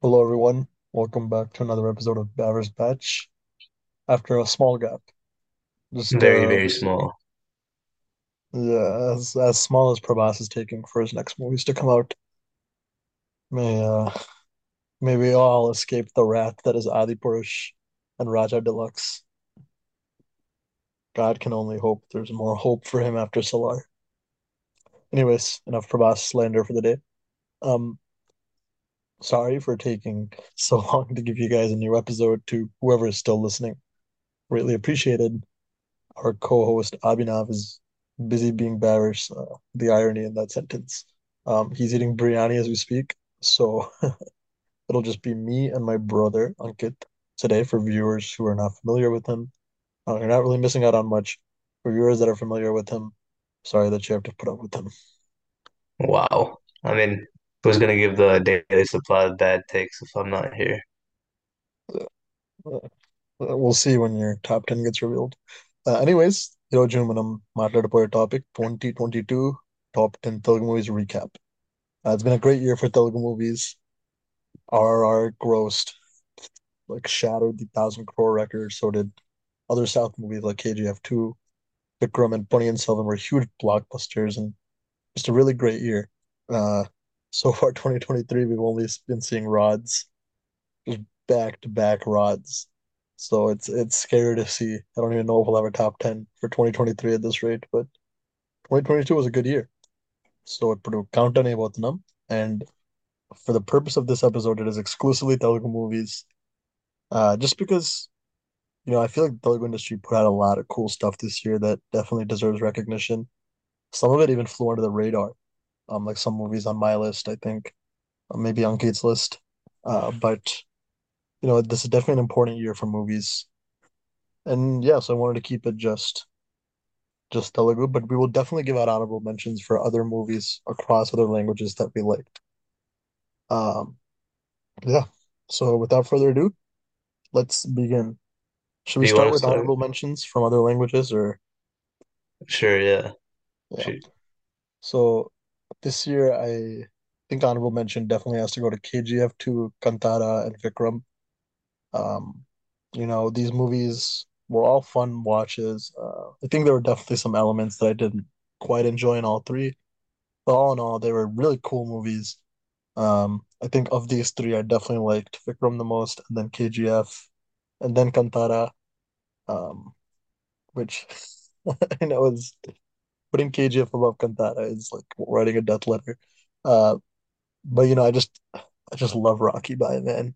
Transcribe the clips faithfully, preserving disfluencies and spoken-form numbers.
Hello, everyone. Welcome back to another episode of Bavar's Patch. After a small gap, just Very, uh, very small. yeah, as as small as Prabhas is taking for his next movies to come out. May uh, may we all escape the wrath that is Adipurush and Raja Deluxe. God can only hope there's more hope for him after Salar. Anyways, enough Prabhas slander for the day. Um, Sorry for taking so long to give you guys a new episode. To whoever is still listening, greatly appreciated. Our co-host Abhinav is busy being Bavar's. Uh, the irony in that sentence. Um, he's eating biryani as we speak, so it'll just be me and my brother Ankit today. For viewers who are not familiar with him, uh, you're not really missing out on much. For viewers that are familiar with him, sorry that you have to put up with him. Wow. I mean, who's gonna give the daily supply of bad takes if I'm not here? Uh, uh, We'll see when your top ten gets revealed. Uh, anyways, ఈరోజు మనం మాట్లాడబోయే topic twenty twenty two top ten Telugu movies recap. It's been a great year for Telugu movies. R R R grossed, like, shattered the thousand crore record. So did other South movies like K G F two. Vikram and Ponniyin Selvan were huge blockbusters, and just a really great year. Uh, So far, twenty twenty-three, we've only s- been seeing rods, just back-to-back rods. So it's it's scary to see. I don't even know if we'll have a top ten for twenty twenty-three at this rate, but twenty twenty-two was a good year. So it put count on Avothanam. And for the purpose of this episode, it is exclusively Telugu movies. Uh, just because, you know, I feel like the Telugu industry put out a lot of cool stuff this year that definitely deserves recognition. Some of it even flew under the radar. Um, like some movies on my list, I think, uh, maybe on Kate's list. Uh, but you know, this is definitely an important year for movies. And yes, I wanted to keep it just just Telugu, but we will definitely give out honorable mentions for other movies across other languages that we liked. Um, yeah. So without further ado, let's begin. Should we Do you start want to with start? honorable mentions from other languages, or Sure, yeah. yeah? Shoot. So this year, I think honorable mention definitely has to go to K G F two, Kantara, and Vikram. Um, you know, these movies were all fun watches. Uh, I think there were definitely some elements that I didn't quite enjoy in all three, but all in all, they were really cool movies. Um, I think of these three, I definitely liked Vikram the most, and then K G F, and then Kantara, um, which I know is putting K G F above Kantara is like writing a death letter. Uh, but you know, I just I just love Rocky Bye, man.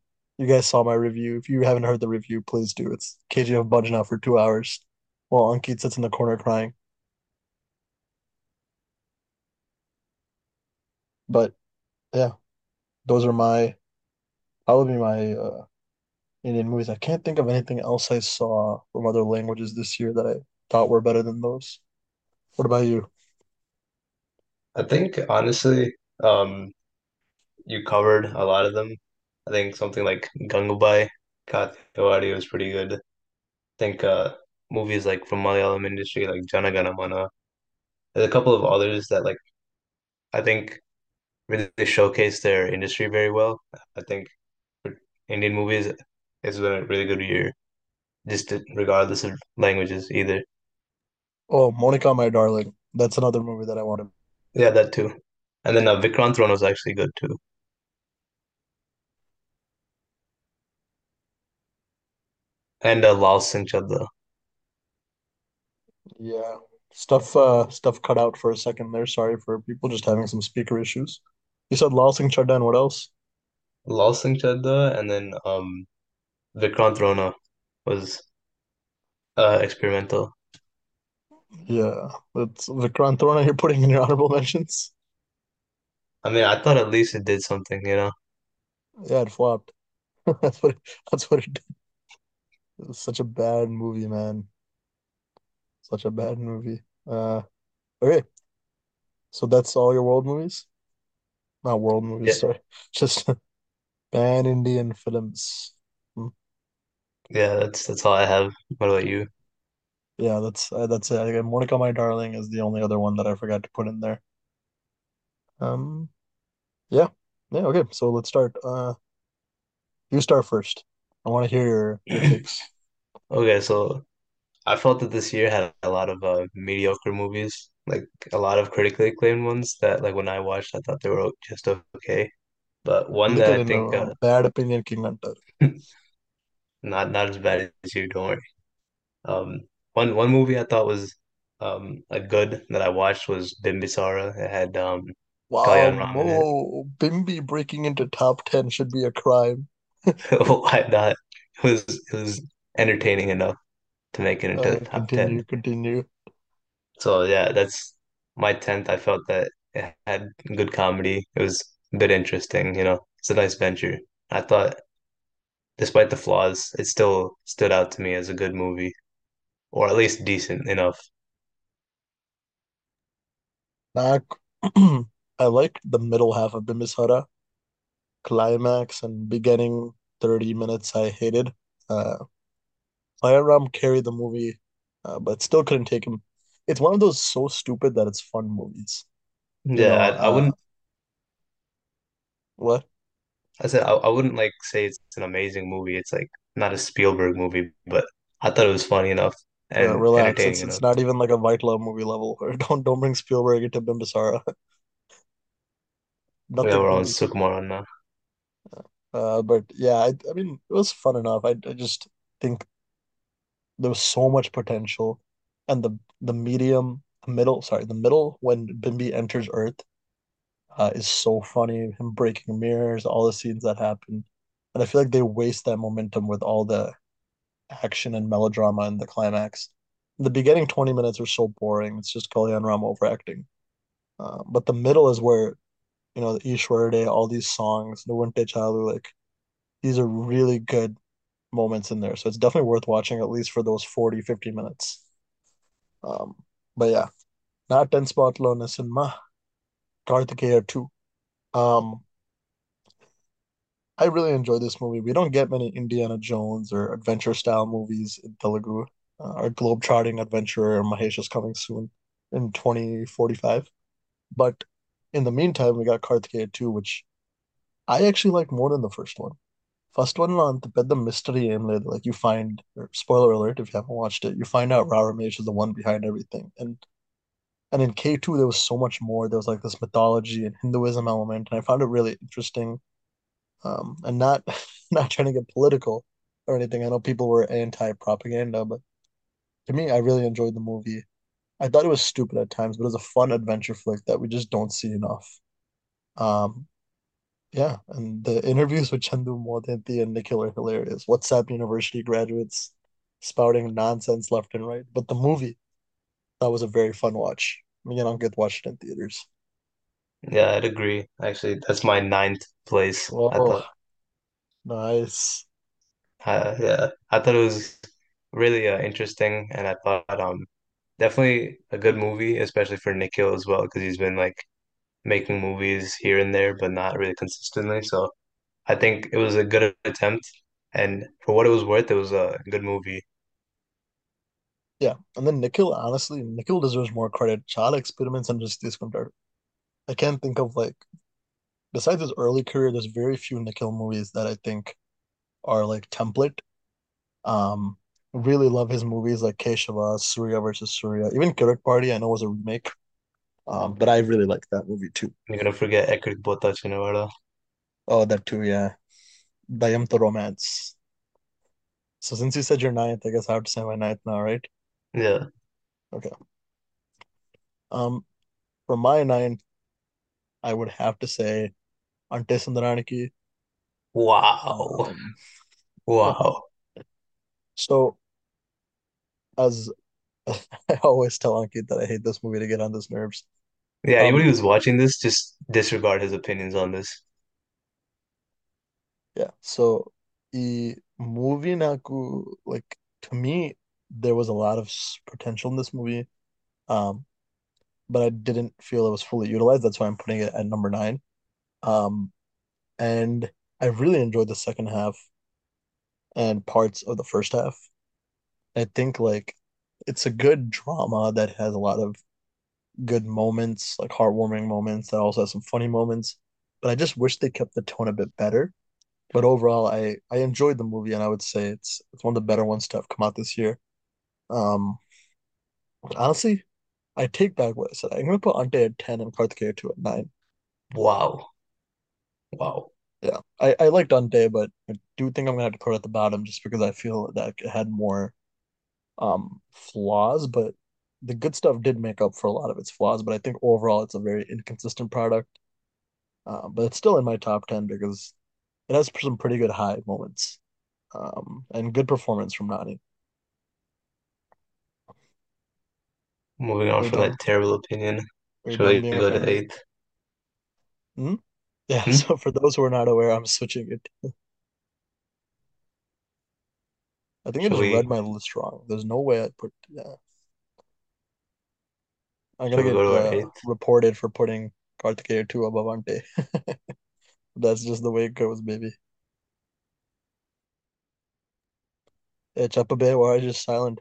You guys saw my review. If you haven't heard the review, please do. It's K G F budging out for two hours while Ankit sits in the corner crying. But yeah, those are my probably my uh, Indian movies. I can't think of anything else I saw from other languages this year that I thought were better than those. What about you? I think honestly, um, you covered a lot of them. I think something like Gangubai Kathiawadi was pretty good. I think uh movies like from Malayalam industry like Jonagada Mana. There's a couple of others that like I think really showcase their industry very well. I think for Indian movies, it's been a really good year, just regardless of languages either. Oh, Monica, My Darling. That's another movie that I want to. Yeah, that too. And then uh, Vikrant Rona was actually good too. And uh, Laal Singh Chaddha. Yeah. Stuff uh stuff cut out for a second there. Sorry for people just having some speaker issues. You said Laal Singh Chaddha and what else? Laal Singh Chaddha and then um, Vikrant Rona was uh, experimental. Yeah, that's Vikrant Rona you're putting in your honorable mentions. I mean, I thought at least it did something, you know? Yeah, it flopped. That's what it, that's what it did. It was such a bad movie, man. Such a bad movie. Uh, okay, so that's all your world movies? Not world Yeah, movies, sorry. Just bad Indian films. Hmm. yeah, that's that's all I have. What about you? Yeah, that's uh, that's it. I think Monica, My Darling is the only other one that I forgot to put in there. Um, yeah, yeah. Okay, so let's start. Uh, You start first. I want to hear your, your picks. Okay, so I felt that this year had a lot of uh, mediocre movies, like a lot of critically acclaimed ones that, like, when I watched, I thought they were just okay. But one that I think uh, bad opinion King Hunter. Not not as bad as you. Don't worry. Um, one one movie I thought was um a good that I watched was Bimbisara. It had um. Wow, Kalyan Raman. Whoa, Bimbi breaking into top ten should be a crime. Why not? It was it was entertaining enough to make it into right, the top continue, ten. Continue. So yeah, that's my tenth. I felt that it had good comedy. It was a bit interesting, you know. It's a nice venture. I thought, despite the flaws, it still stood out to me as a good movie, or at least decent enough. Back. I liked the middle half of Bimbisara. Climax and beginning thirty minutes I hated. Uh, Kalyan Raman carried the movie, uh, but still couldn't take him. It's one of those so stupid that it's fun movies. Yeah, you know, I, I uh, wouldn't. What? I said I, I wouldn't like say it's an amazing movie. It's like not a Spielberg movie, but I thought it was funny enough and yeah, relax. It's, enough. It's not even like a White Love movie level. Or don't don't bring Spielberg into Bimbisara. Nothing yeah, we're on Sukumaran now. Uh, but yeah, I, I mean, it was fun enough. I, I just think there was so much potential, and the the medium, the middle, sorry, the middle when Bimbi enters Earth, uh, is so funny. Him breaking mirrors, all the scenes that happen, and I feel like they waste that momentum with all the action and melodrama in the climax. The beginning twenty minutes are so boring. It's just Kalyan Raman overacting, uh, but the middle is where. You know, the Ishwar Day, all these songs, the Nuvante Chalu, like, these are really good moments in there. So it's definitely worth watching, at least for those forty, fifty minutes. Um, But yeah, not ten spot lo nasinma, Karthikeya two. Um, I really enjoyed this movie. We don't get many Indiana Jones or adventure-style movies in Telugu. Uh, our globe-trotting adventurer, Mahesh, is coming soon in twenty forty-five. But in the meantime, we got Karthikeya two, which I actually like more than the first one. First one, the mystery aim, like you find, or spoiler alert if you haven't watched it, you find out Ra Ramesh is the one behind everything. And and in K two, there was so much more. There was like this mythology and Hinduism element, and I found it really interesting. Um, and not not trying to get political or anything. I know people were anti-propaganda, but to me, I really enjoyed the movie. I thought it was stupid at times, but it was a fun adventure flick that we just don't see enough. Um, yeah, and the interviews with Chandu Modanthi and Nikhil are hilarious. WhatsApp University graduates spouting nonsense left and right. But the movie, that was a very fun watch. Me and Ankit watched it in theaters. Yeah, I'd agree. Actually, that's my ninth place. Oh, I thought. Nice. Uh, yeah, I thought it was really uh, interesting, and I thought um. Definitely a good movie, especially for Nikhil as well, because he's been like making movies here and there, but not really consistently. So I think it was a good attempt, and for what it was worth, it was a good movie. Yeah, and then Nikhil, honestly, Nikhil deserves more credit. Chala experiments and just this compared. I can't think of like, besides his early career, there's very few Nikhil movies that I think are like template. Um. Really love his movies like Keshava, Surya versus Surya, even Kirak Party. I know was a remake, um, but I really liked that movie too. You're gonna forget Ekrik Bota Chinawada. Oh, that too, yeah. Dayam to Romance. So since you said your ninth, I guess I have to say my ninth now, right? Yeah. Okay. Um, for my ninth, I would have to say Ante Sundaraniki. Wow. Um, wow. So. As I always tell Ankit that I hate this movie to get on his nerves. Yeah, um, anybody who's watching this, just disregard his opinions on this. Yeah, so the movie naku, like, to me, there was a lot of potential in this movie, um, but I didn't feel it was fully utilized. That's why I'm putting it at number nine. Um, and I really enjoyed the second half and parts of the first half. I think, like, it's a good drama that has a lot of good moments, like heartwarming moments that also has some funny moments. But I just wish they kept the tone a bit better. But overall, I, I enjoyed the movie, and I would say it's it's one of the better ones to have come out this year. Um, honestly, I take back what I said. I'm gonna put Ante at ten and Karthikeya two at nine. Wow, wow. Yeah, I, I liked Ante, but I do think I'm gonna have to put it at the bottom just because I feel that it had more um flaws, but the good stuff did make up for a lot of its flaws. But I think overall, it's a very inconsistent product. Uh, but it's still in my top ten because it has some pretty good high moments, um, and good performance from Nani. Moving on from that terrible opinion, should I go to eight? Hmm? Yeah, hmm? So for those who are not aware, I'm switching it. I think I just read my list wrong. There's no way I'd put... Yeah. I'm going to get uh, reported for putting Karthikeya two above Ante. That's just the way it goes, baby. Yeah, Chapabe, why are you just silent?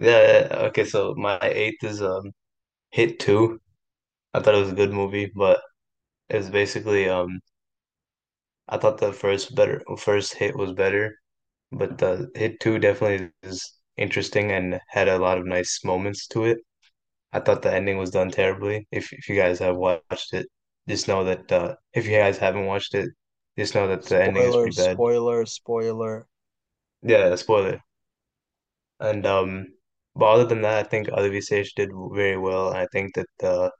Yeah, okay, so my eighth is um, Hit two. I thought it was a good movie, but it was basically... um, I thought the first better first Hit was better, but the Hit two definitely is interesting and had a lot of nice moments to it. I thought the ending was done terribly. If if you guys have watched it, just know that uh, if you guys haven't watched it, just know that the spoiler, ending is pretty bad. Spoiler, spoiler. Yeah, spoiler. And um, but other than that, I think Adivi Sesh did very well. And I think that the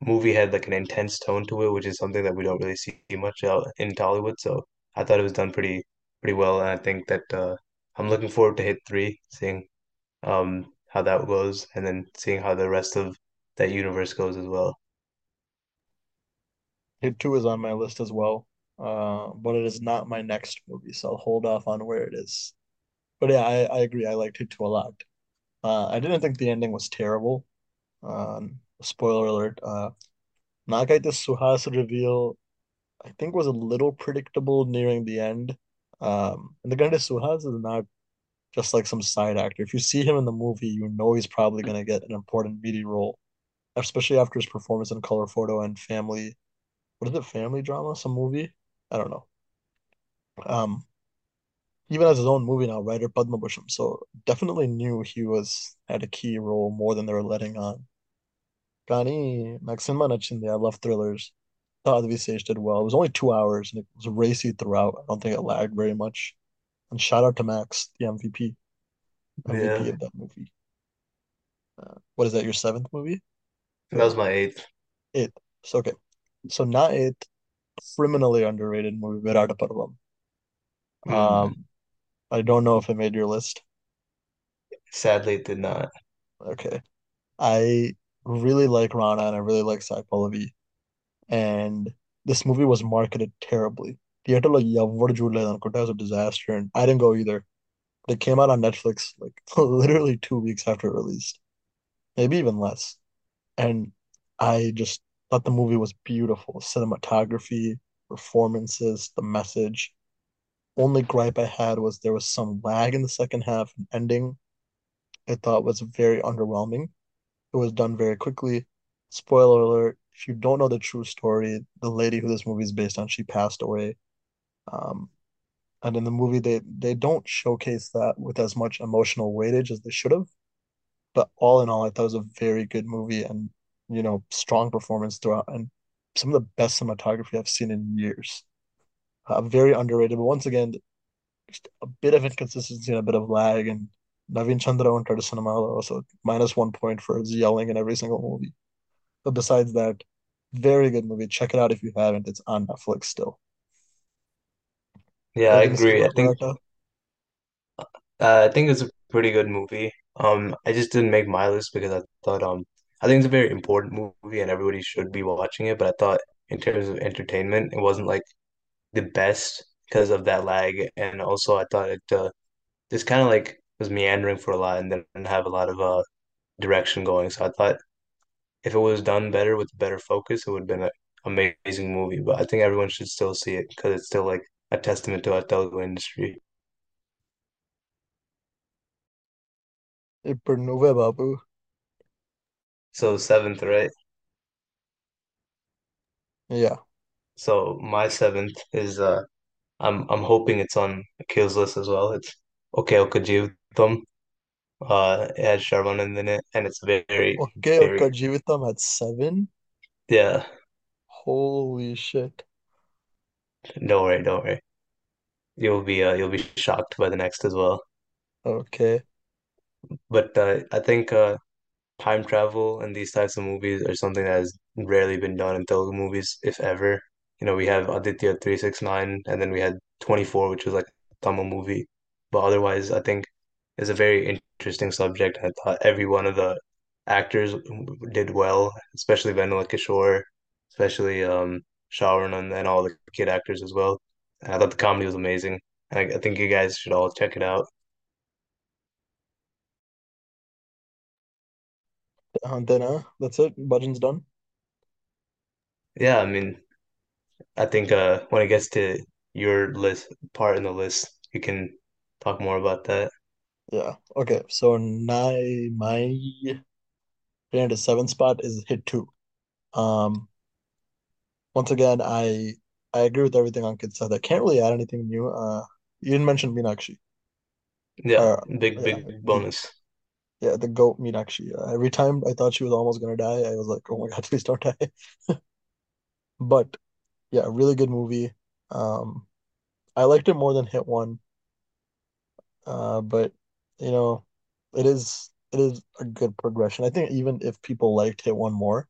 movie had like an intense tone to it, which is something that we don't really see much out in Tollywood. So I thought it was done pretty pretty well. And I think that uh, I'm looking forward to Hit three, seeing um how that goes, and then seeing how the rest of that universe goes as well. Hit two is on my list as well, uh, but it is not my next movie, so I'll hold off on where it is. But yeah, I, I agree. I liked Hit two a lot. Uh, I didn't think the ending was terrible. Um, spoiler alert. Uh, Nagaita's Suhas reveal, I think, was a little predictable nearing the end. Um, and the Ganda Suhas is not just like some side actor. If you see him in the movie, you know he's probably going to get an important meaty role, especially after his performance in Color Photo and Family. What is it? Family Drama? Some movie? I don't know. Um, even has his own movie now, writer Padmabusham. So definitely knew he was had a key role more than they were letting on. Gani, Maxima Nachinde, I love thrillers. Thought Adivi Sesh did well. It was only two hours and it was racy throughout. I don't think it lagged very much. And shout out to Max, the M V P. M V P yeah. of that movie. Uh, what is that, your seventh movie? That was my eighth. Eighth. So, okay. So, not eighth, criminally underrated movie, Virataparvam. Mm. Um, I don't know if it made your list. Sadly, it did not. Okay. I really like Rana and I really like Sai Pallavi. And this movie was marketed terribly. Theater like Yavor Julian Kota was a disaster, and I didn't go either. But it came out on Netflix like literally two weeks after it released, maybe even less. And I just thought the movie was beautiful. Cinematography, performances, the message. Only gripe I had was there was some lag in the second half and ending I thought was very underwhelming. It was done very quickly. Spoiler alert, if you don't know the true story, the lady who this movie is based on, she passed away. Um, and in the movie, they, they don't showcase that with as much emotional weightage as they should have. But all in all, I thought it was a very good movie and, you know, strong performance throughout and some of the best cinematography I've seen in years. Uh, very underrated, but once again, just a bit of inconsistency and a bit of lag. And Naveen Chandra and Curtis Sinamalo, so minus one point for his yelling in every single movie. But besides that, very good movie. Check it out if you haven't. It's on Netflix still. Yeah, I agree. I think uh, I think it's a pretty good movie. Um, I just didn't make my list because I thought um I think it's a very important movie and everybody should be watching it. But I thought in terms of entertainment, it wasn't like the best because of that lag. And also, I thought it uh, just kind of like was meandering for a lot and didn't have a lot of uh direction going. So I thought if it was done better with better focus, it would have been an amazing movie. But I think everyone should still see it because it's still like a testament to our Telugu industry. So seventh, right? Yeah. So my seventh is uh I'm I'm hoping it's on Akhil's list as well. It's Okay Oka Jeevitham. Uh, it has Sharwan in it, and it's very Okay very... Oka Jeevitham at seven. Yeah. Holy shit. Don't worry, don't worry. You'll be uh, you'll be shocked by the next as well. Okay. But uh, I think uh, time travel and these types of movies are something that has rarely been done in Telugu movies, if ever. You know, we have Aditya three six nine, and then we had twenty-four, which was like a Tamil movie. But otherwise, I think it's a very interesting subject. I thought every one of the actors did well, especially Venla Kishore, especially um, Shawaran, and all the kid actors as well. And I thought the comedy was amazing. And I, I think you guys should all check it out. Uh, then uh, that's it. Bhajan's done. Yeah, I mean, I think uh, when it gets to your list part in the list, you can talk more about that. Yeah. Okay. So now my the seventh spot is Hit two. Um. Once again, I I agree with everything Ankit said. I can't really add anything new. Uh, you didn't mention Meenakshi. Yeah. Uh, big big yeah, big bonus. Yeah, the goat Meenakshi. Uh, every time I thought she was almost gonna die, I was like, oh my God, please don't die. But yeah, really good movie. Um, I liked it more than Hit one. Uh, but you know, it is it is a good progression. I think even if people liked Hit one more,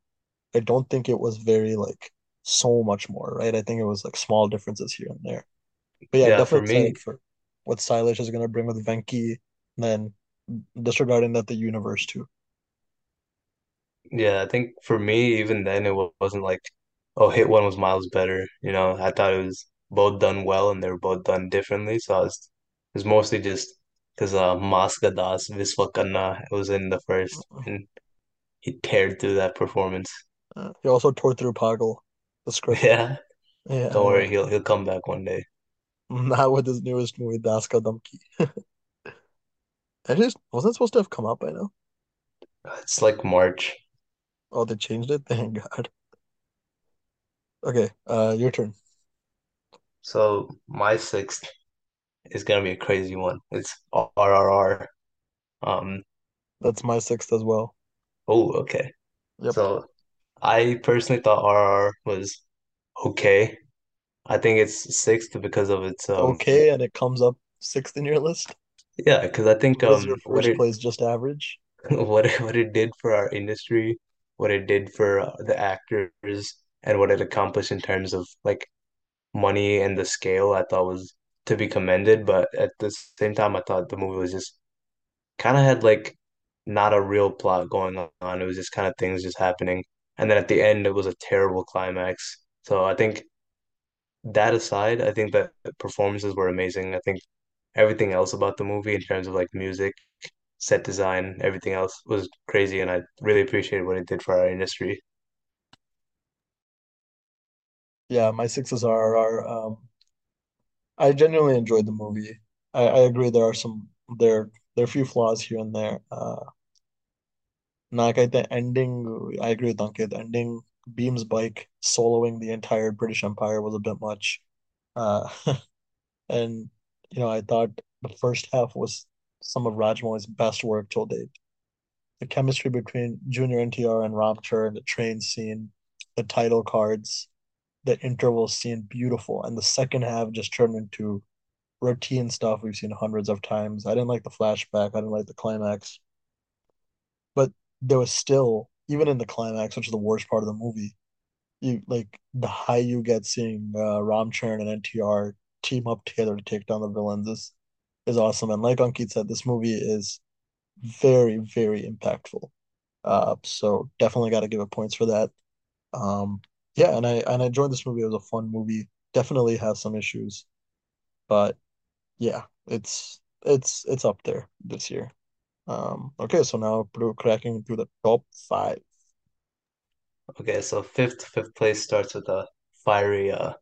I don't think it was very like so much more, right? I think it was like small differences here and there. But yeah, yeah definitely for, me... for what Sailesh is gonna bring with Venki, and then disregarding that the universe too. Yeah, I think for me, even then it wasn't like, oh, Hit one was miles better. You know, I thought it was both done well and they were both done differently. So I was, it was mostly just because uh, Maska Das Viswakanna was in the first, and he teared through that performance. Uh, he also tore through Pagal, the script. Yeah, yeah. Don't worry, he'll he'll come back one day. Not with his newest movie, Daska Damki. I just wasn't supposed to have come out by now. It's like March. Oh, they changed it? Thank God. Okay, uh, your turn. So my sixth is gonna be a crazy one. It's R R R. Um, that's my sixth as well. Oh, okay. Yep. So I personally thought R R R was okay. I think it's sixth because of its um, okay, and it comes up sixth in your list. Yeah, because I think um, your what it plays just average. What it, what it did for our industry, what it did for uh, the actors, and what it accomplished in terms of like money and the scale, I thought was to be commended. But at the same time, I thought the movie was just kind of had like not a real plot going on. It was just kind of things just happening, and then at the end, it was a terrible climax. So I think that aside, I think that the performances were amazing. I think everything else about the movie in terms of like music, set design, everything else was crazy, and I really appreciated what it did for our industry. Yeah, my sixes are, are um I genuinely enjoyed the movie. I, I agree there are some there there are a few flaws here and there. Uh like I think ending I agree with Ankit, the ending Beam's bike soloing the entire British Empire was a bit much. Uh and you know, I thought the first half was some of Rajmouli's best work till date. The chemistry between Junior N T R and Ram Charan, the train scene, the title cards, the interval scene, beautiful. And the second half just turned into routine stuff we've seen hundreds of times. I didn't like the flashback. I didn't like the climax. But there was still, even in the climax, which is the worst part of the movie, you like the high you get seeing uh, Ram Charan and N T R team up together to take down the villains is, is awesome. And like Ankit said, this movie is very, very impactful. Uh, so definitely got to give it points for that. Um, yeah, and I and I enjoyed this movie. It was a fun movie. Definitely has some issues, but yeah, it's it's it's up there this year. Um, okay, so now cracking through the top five. Okay, so fifth fifth place starts with a fiery uh.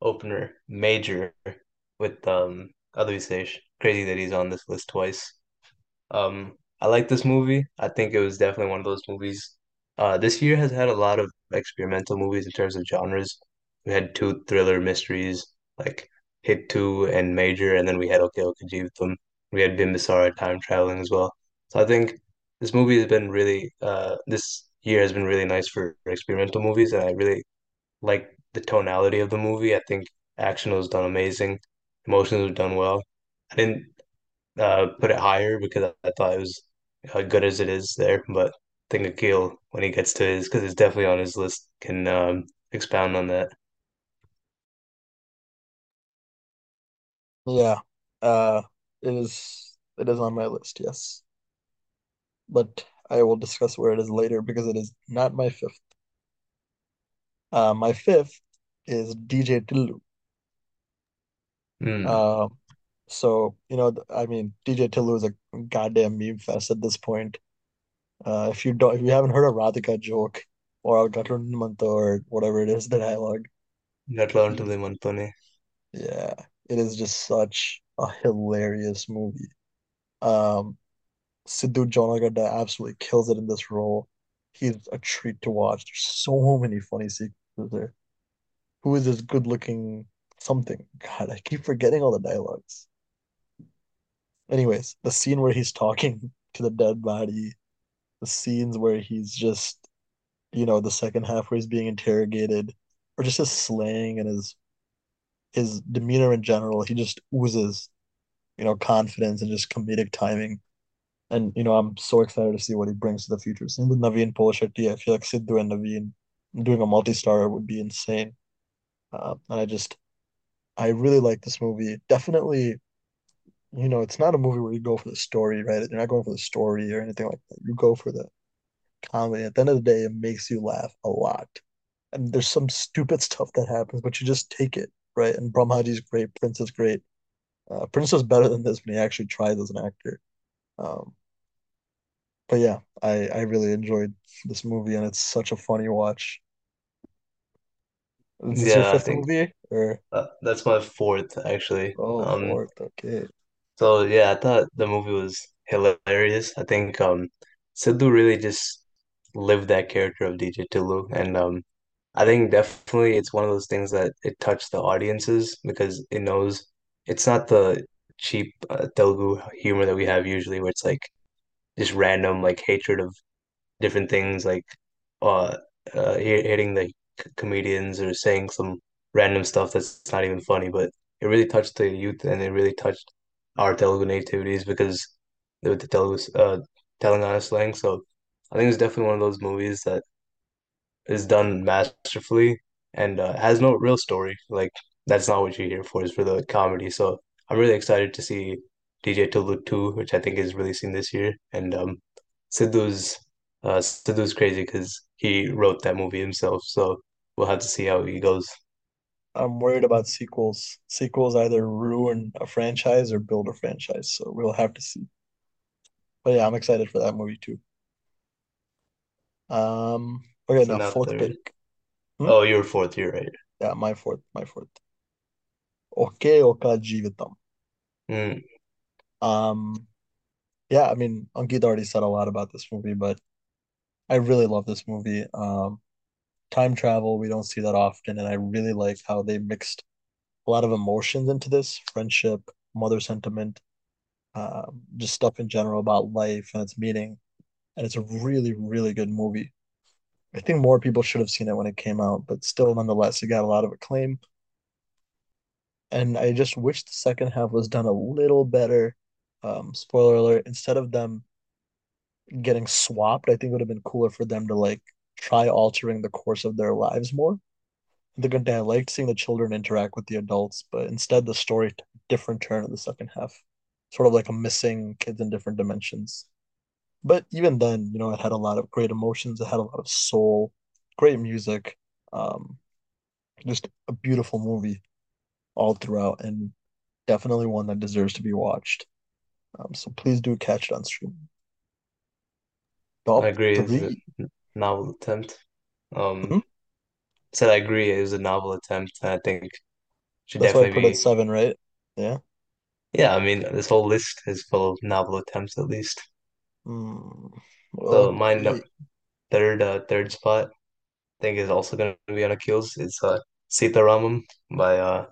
opener, Major, with um Adivi Sesh. Crazy that he's on this list twice. Um, I like this movie. I think it was definitely one of those movies. Uh, this year has had a lot of experimental movies in terms of genres. We had two thriller mysteries, like Hit two and Major, and then we had Okay Okay Jeevatham. We had Bimbisara time traveling as well. So I think this movie has been really, uh, this year has been really nice for experimental movies, and I really like the tonality of the movie. I think action was done amazing, emotions was done well. I didn't uh, put it higher because I thought it was uh, good as it is there, but I think Nikhil, when he gets to his, because it's definitely on his list, can um, expound on that. Yeah, uh, it is it is on my list, yes. But I will discuss where it is later because it is not my fifth. Uh, my fifth is D J Tillu. Mm. Uh, so, you know, th- I mean, D J Tillu is a goddamn meme fest at this point. Uh, if you don't, if you haven't heard a Radhika joke or a Gatlun Manto or whatever it is, the dialogue, Not learn to you, live on Pune. yeah, it is just such a hilarious movie. Um, Siddhu Jonagada absolutely kills it in this role. He's a treat to watch. There's so many funny sequences there. Who is this good-looking something? God, I keep forgetting all the dialogues. Anyways, the scene where he's talking to the dead body, the scenes where he's just, you know, the second half where he's being interrogated, or just his slang and his his demeanor in general, he just oozes, you know, confidence and just comedic timing. And you know, I'm so excited to see what he brings to the future. Same with Naveen Polashetty. I feel like Sidhu and Naveen doing a multi-star would be insane. Uh, and I just, I really like this movie. Definitely, you know, it's not a movie where you go for the story, right? You're not going for the story or anything like that. You go for the comedy. At the end of the day, it makes you laugh a lot. And there's some stupid stuff that happens, but you just take it, right? And Brahmaji's great, Prince is great. Uh, Prince was better than this when he actually tries as an actor. Um, But yeah, I, I really enjoyed this movie, and it's such a funny watch. Is this your Yeah, I fifth think movie? Or uh, that's my fourth actually. oh, Um, fourth, okay. So yeah, I thought the movie was hilarious. I think um Sidhu really just lived that character of D J Tillu, and um I think definitely it's one of those things that it touched the audiences because it knows it's not the cheap uh, Telugu humor that we have usually, where it's like just random like hatred of different things, like uh, uh hi- hitting the c- comedians or saying some random stuff that's not even funny, but it really touched the youth, and it really touched our Telugu nativities because with the Telugu s- uh Telangana slang. So I think it's definitely one of those movies that is done masterfully and uh, has no real story. Like that's not what you're here for, is for the comedy. So I'm really excited to see D J Tulu two, which I think is releasing this year. And um, Sidhu's uh, Sidhu's crazy because he wrote that movie himself. So we'll have to see how he goes. I'm worried about sequels. Sequels either ruin a franchise or build a franchise, so we'll have to see. But yeah, I'm excited for that movie too. Um, okay, So now now fourth third. pick. Hmm? Oh, you're fourth. You're right. Yeah, my fourth, my fourth. Okay, Oka Jeevatam. Mm, Um, yeah, I mean, Ankit already said a lot about this movie, but I really love this movie. Um, time travel, we don't see that often, and I really like how they mixed a lot of emotions into this: friendship, mother sentiment, uh, just stuff in general about life and its meaning. And it's a really, really good movie. I think more people should have seen it when it came out, but still, nonetheless, it got a lot of acclaim. And I just wish the second half was done a little better. Um, spoiler alert, instead of them getting swapped, I think it would have been cooler for them to like try altering the course of their lives more. The good day, I liked seeing the children interact with the adults, but instead the story took a different turn in the second half. Sort of like a missing kids in different dimensions. But even then, you know, it had a lot of great emotions, it had a lot of soul, great music, um, just a beautiful movie all throughout, and definitely one that deserves to be watched. Um, so please do catch it on stream. I Top agree. It's a three. n- novel attempt. Um, Hmm? Said I agree. It was a novel attempt, and I think should That's why I definitely put it be. seven, right? Yeah. Yeah, I mean, this whole list is full of novel attempts, at least. Hmm. So my nu- Okay. third uh, third spot, I think, is also going to be on Akil's. It's uh, Sita Ramam by uh,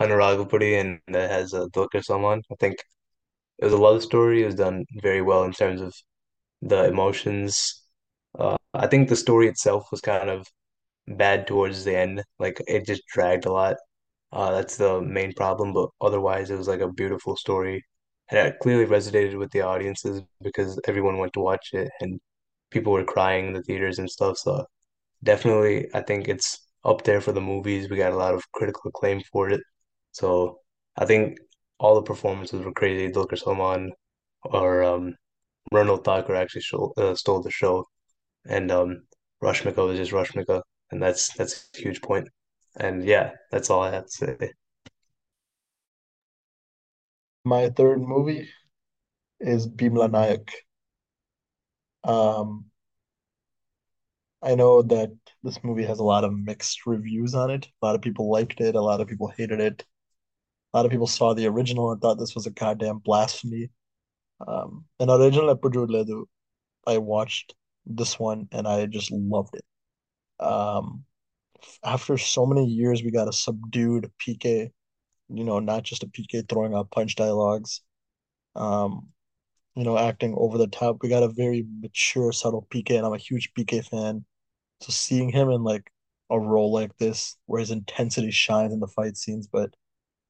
Anuradhapudi and that has uh, Dulquer Salmaan. I think it was a love story. It was done very well in terms of the emotions. Uh, I think the story itself was kind of bad towards the end. Like, it just dragged a lot. Uh, that's the main problem. But otherwise, it was like a beautiful story. And it clearly resonated with the audiences because everyone went to watch it and people were crying in the theaters and stuff. So definitely, I think it's up there for the movies. We got a lot of critical acclaim for it. So I think all the performances were crazy. Dulquer Salmaan or um, Ronald Thakur actually show, uh, stole the show. And um, Rashmika was just Rashmika. And that's that's a huge point. And yeah, that's all I have to say. My third movie is Bhimla Nayak. Um, I know that this movie has a lot of mixed reviews on it. A lot of people liked it. A lot of people hated it. A lot of people saw the original and thought this was a goddamn blasphemy. Um, and original Eppujuledu, I watched this one and I just loved it. Um, after so many years, we got a subdued P K, you know, not just a P K throwing out punch dialogues, um, you know, acting over the top. We got a very mature, subtle P K, and I'm a huge P K fan. So seeing him in like a role like this, where his intensity shines in the fight scenes, but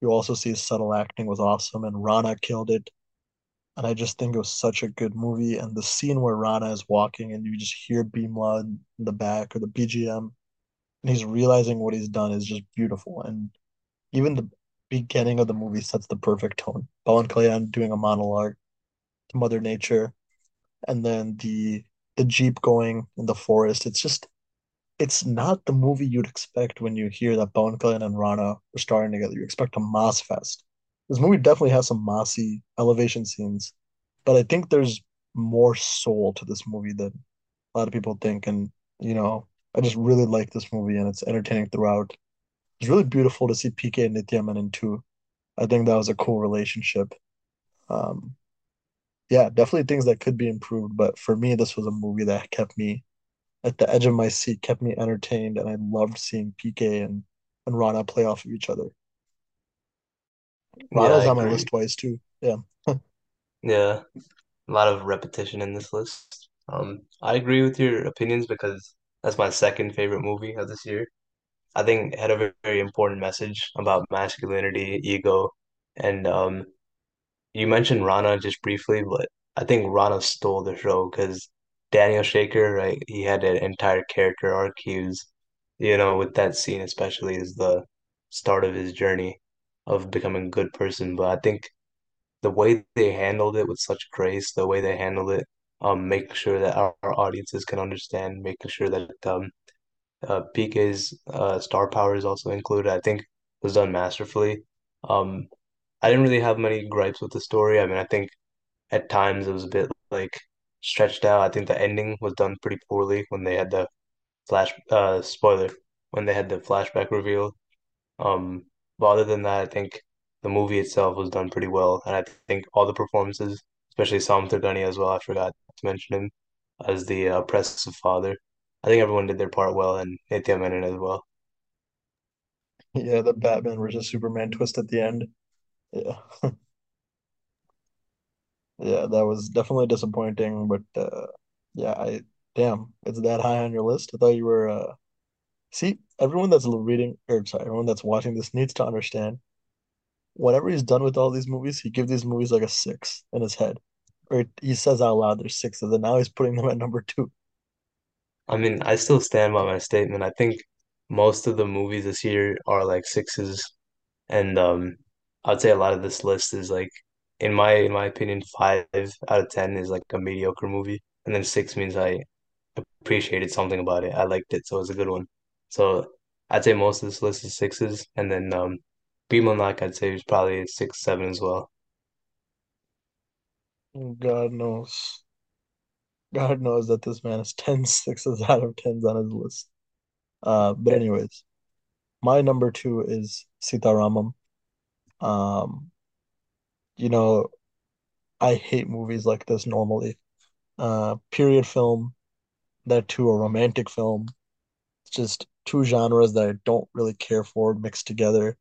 you also see his subtle acting was awesome, and Rana killed it. And I just think it was such a good movie. And the scene where Rana is walking and you just hear Bhimla in the back or the B G M, and he's realizing what he's done is just beautiful. And even the beginning of the movie sets the perfect tone. Pawan Kalyan doing a monologue to Mother Nature, and then the the jeep going in the forest. It's just, it's not the movie you'd expect when you hear that Pawan Kalyan and Rana are starring together. You expect a Moss Fest. This movie definitely has some mossy elevation scenes, but I think there's more soul to this movie than a lot of people think. And, you know, I just really like this movie and it's entertaining throughout. It's really beautiful to see P K and Nithya Menon too. I think that was a cool relationship. Um, yeah, definitely things that could be improved, but for me, this was a movie that kept me at the edge of my seat, kept me entertained, and I loved seeing P K and, and Rana play off of each other. Rana's yeah, on my list twice too. Yeah. Yeah. A lot of repetition in this list. Um, I agree with your opinions because that's my second favorite movie of this year. I think it had a very, very important message about masculinity, ego, and um, you mentioned Rana just briefly, but I think Rana stole the show because Daniel Shaker, right? He had an entire character arc. He was, you know, with that scene especially, is the start of his journey of becoming a good person. But I think the way they handled it with such grace, the way they handled it, um, making sure that our, our audiences can understand, making sure that um, uh, P K's uh, star power is also included, I think was done masterfully. Um, I didn't really have many gripes with the story. I mean, I think at times it was a bit like stretched out. I think the ending was done pretty poorly when they had the flash, uh, spoiler, when they had the flashback reveal. Um, But other than that, I think the movie itself was done pretty well. And I think all the performances, especially Sam Thurgani as well, I forgot to mention him, as the oppressive father. I think everyone did their part well, and Nithya Menon as well. Yeah, the Batman versus Superman twist at the end. Yeah. Yeah, that was definitely disappointing. But uh, yeah, I damn, it's that high on your list? I thought you were... Uh... See, everyone that's reading, or sorry, everyone that's watching this needs to understand, whenever he's done with all these movies, he gives these movies like a six in his head. Or he says out loud there's sixes, and now he's putting them at number two. I mean, I still stand by my statement. I think most of the movies this year are like sixes. And um, I'd say a lot of this list is like, in my in my opinion, five out of ten is like a mediocre movie. And then six means I appreciated something about it. I liked it, so it's a good one. So I'd say most of this list is sixes, and then um, Bhimla Nayak I'd say is probably six, seven as well. God knows, God knows that this man has ten sixes out of tens on his list. Uh, but anyways, my number two is Sita Ramam. Um, you know, I hate movies like this normally. Uh, period film, that too a romantic film. Just two genres that I don't really care for mixed together.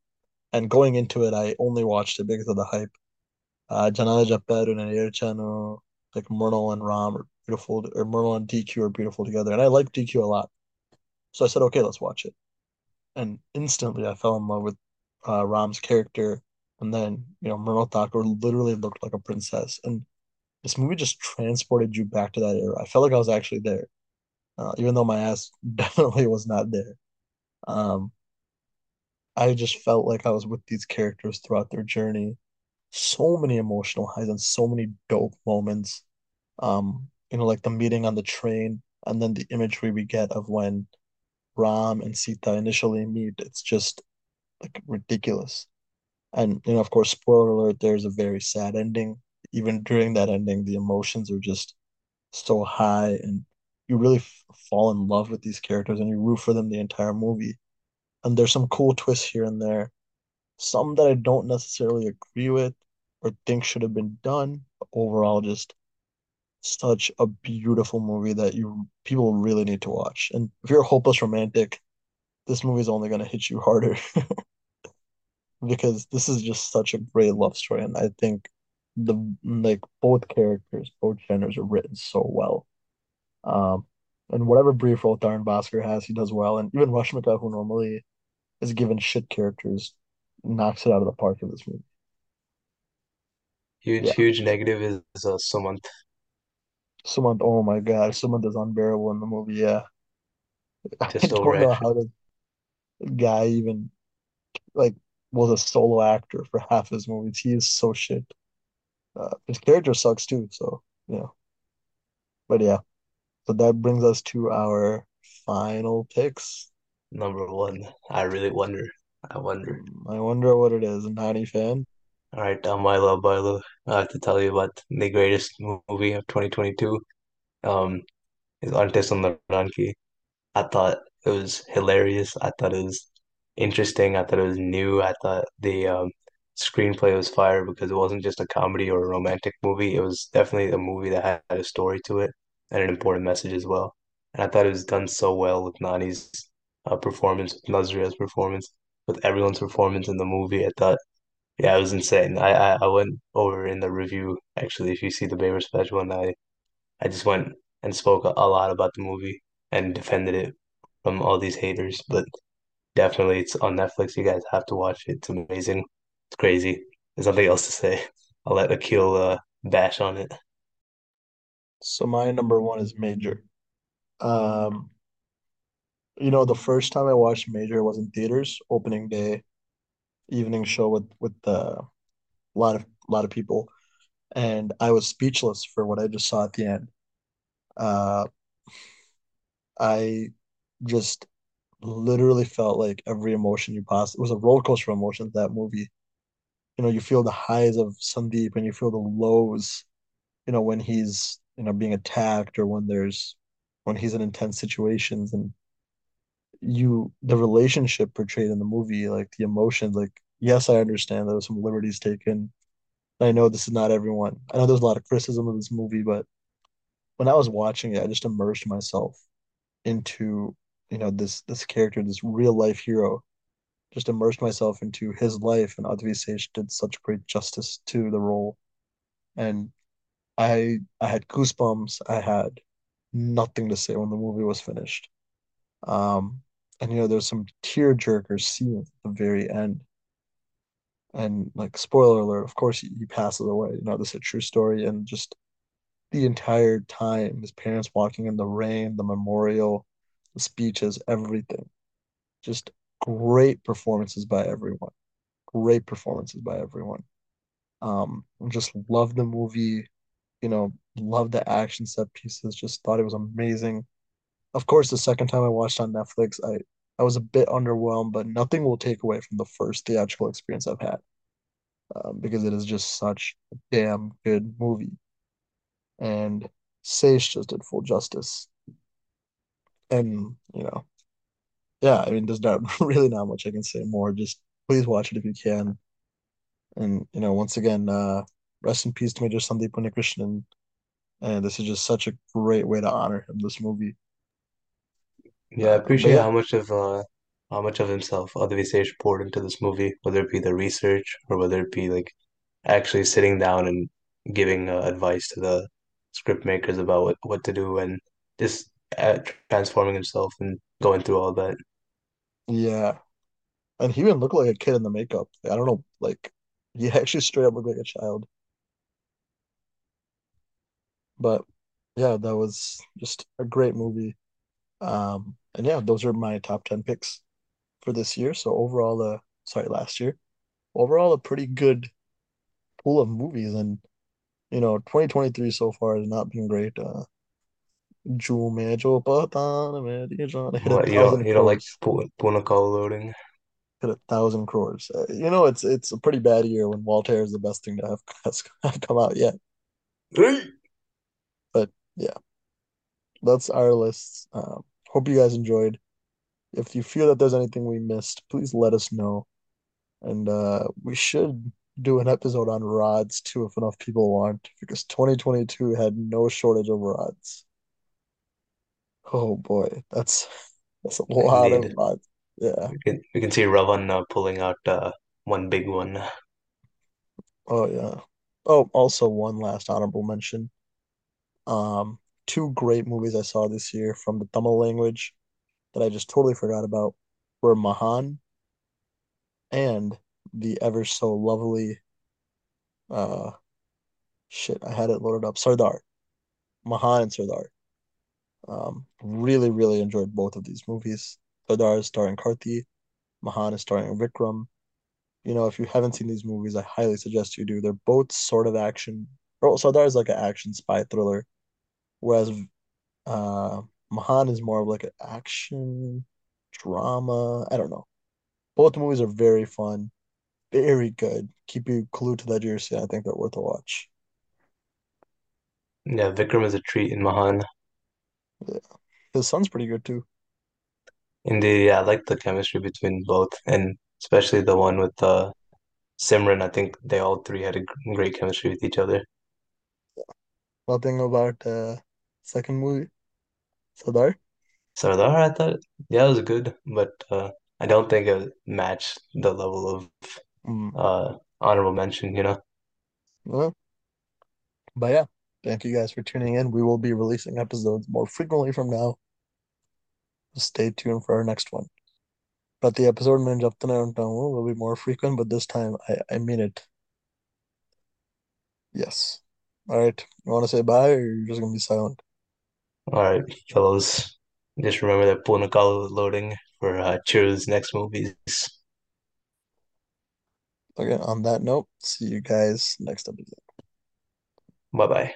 And going into it, I only watched it because of the hype. Uh, Janana Japperu and Erchano, like Myrtle and Ram are beautiful, or Myrtle and D Q are beautiful together. And I like D Q a lot. So I said, okay, let's watch it. And instantly I fell in love with uh, Ram's character. And then, you know, Myrtle Thakur literally looked like a princess. And this movie just transported you back to that era. I felt like I was actually there, uh, even though my ass definitely was not there. Um, I just felt like I was with these characters throughout their journey. So many emotional highs and so many dope moments. Um, you know, like the meeting on the train and then the imagery we get of when Ram and Sita initially meet. It's just like ridiculous. And, you know, of course, spoiler alert, there's a very sad ending. Even during that ending, the emotions are just so high, and you really f fall in love with these characters and you root for them the entire movie. And there's some cool twists here and there, some that I don't necessarily agree with or think should have been done, but overall, just such a beautiful movie that you people really need to watch. And if you're a hopeless romantic, this movie is only going to hit you harder because this is just such a great love story. And I think the like both characters, both genders are written so well. Um, and whatever brief role Dharan Bhaskar has, he does well. And even Rashmika, who normally is given shit characters, knocks it out of the park in this movie. Huge, yeah. huge negative is uh, Sumant. Sumant, oh my God, Sumant is unbearable in the movie. Yeah, Just I don't know how the guy even like was a solo actor for half his movies. He is so shit. Uh, his character sucks too. So yeah, but yeah, so that brings us to our final picks. Number one, I really wonder. I wonder. I wonder what it is. Nani fan. All right, um, I love Bailu. I have to tell you about the greatest movie of twenty twenty-two. Um, is Ante Sundaraniki. I thought it was hilarious. I thought it was interesting. I thought it was new. I thought the um, screenplay was fire because it wasn't just a comedy or a romantic movie. It was definitely a movie that had a story to it and an important message as well. And I thought it was done so well with Nani's uh, performance, with Nazria's performance, with everyone's performance in the movie. I thought, yeah, it was insane. I, I, I went over in the review, actually, if you see the Bavar's Patch one, I, I just went and spoke a, a lot about the movie and defended it from all these haters. But definitely, it's on Netflix. You guys have to watch it. It's amazing. It's crazy. There's nothing else to say. I'll let Nikhil uh, bash on it. So my number one is Major. Um... You know, the first time I watched Major was in theaters, opening day, evening show with with uh, a lot of lot of people, and I was speechless for what I just saw at the end. Uh, I just literally felt like every emotion you passed. It was a roller coaster of emotions, that movie. You know, you feel the highs of Sandeep, and you feel the lows. You know, when he's you know being attacked, or when there's when he's in intense situations, and you the relationship portrayed in the movie, like the emotions, like yes, I understand there was some liberties taken. I know this is not everyone. I know there's a lot of criticism of this movie, but when I was watching it, I just immersed myself into you know this this character, this real life hero. Just immersed myself into his life, and Adivi Sesh did such great justice to the role. And I I had goosebumps. I had nothing to say when the movie was finished. Um, and you know, there's some tear-jerker scenes at the very end, and like spoiler alert, of course he, he passes away. You know, this is a true story, and just the entire time, his parents walking in the rain, the memorial, the speeches, everything, just great performances by everyone, great performances by everyone. Um, just loved the movie, you know, loved the action set pieces. Just thought it was amazing. Of course, the second time I watched on Netflix, I, I was a bit underwhelmed, but nothing will take away from the first theatrical experience I've had um, because it is just such a damn good movie. And Sesh just did full justice. And, you know, yeah, I mean, there's not really not much I can say more. Just please watch it if you can. And, you know, once again, uh, rest in peace to Major Sandeep Punnikrishnan. And this is just such a great way to honor him, this movie. Yeah, I appreciate yeah. how much of uh, how much of himself Adivi Sesh poured into this movie, whether it be the research or whether it be like actually sitting down and giving uh, advice to the script makers about what, what to do, and just uh, transforming himself and going through all that. Yeah. And he even looked like a kid in the makeup. I don't know, like, he actually straight up looked like a child. But yeah, that was just a great movie. Um, and yeah, those are my top ten picks for this year. So overall, uh, sorry, last year, overall, a pretty good pool of movies. And, you know, twenty twenty-three so far has not been great. Uh, you don't, you don't like Punakal loading? Hit a thousand crores. Uh, you know, it's it's a pretty bad year when Voltaire is the best thing to have, has, have come out yet. But yeah, that's our list. Um, hope you guys enjoyed. If you feel that there's anything we missed, please let us know. And uh, we should do an episode on rods too if enough people want, because twenty twenty-two had no shortage of rods. Oh boy, that's that's a lot Indeed. of rods. Yeah, we can, we can see Ravan uh, pulling out uh, one big one. Oh yeah. Oh, also one last honorable mention. Um, two great movies I saw this year from the Tamil language that I just totally forgot about were Mahan and the ever so lovely. Uh, shit, I had it loaded up. Sardar, Mahan and Sardar. Um, really, really enjoyed both of these movies. Sardar is starring Karthi. Mahan is starring Vikram. You know, if you haven't seen these movies, I highly suggest you do. They're both sort of action. Sardar is like an action spy thriller, whereas uh, Mahan is more of like an action drama. I don't know. Both movies are very fun, very good. Keep you glued to the edge of your seat. I think they're worth a watch. Yeah, Vikram is a treat in Mahan. Yeah, his son's pretty good too. Indeed, yeah, I like the chemistry between both, and especially the one with uh, Simran. I think they all three had a great chemistry with each other. Yeah. Nothing about the uh, second movie, Sardar? Sardar, I thought, yeah, it was good, but uh, I don't think it matched the level of mm. uh, honorable mention, you know? Well, but yeah, thank you guys for tuning in. We will be releasing episodes more frequently from now. Stay tuned for our next one. But the episode will be more frequent, but this time I, I mean it. Yes. All right. You want to say bye, or you're just going to be silent? All right, fellas. Just remember that Ponakal is loading for uh, Chiru's next movies. Okay, on that note, see you guys next episode. Bye-bye.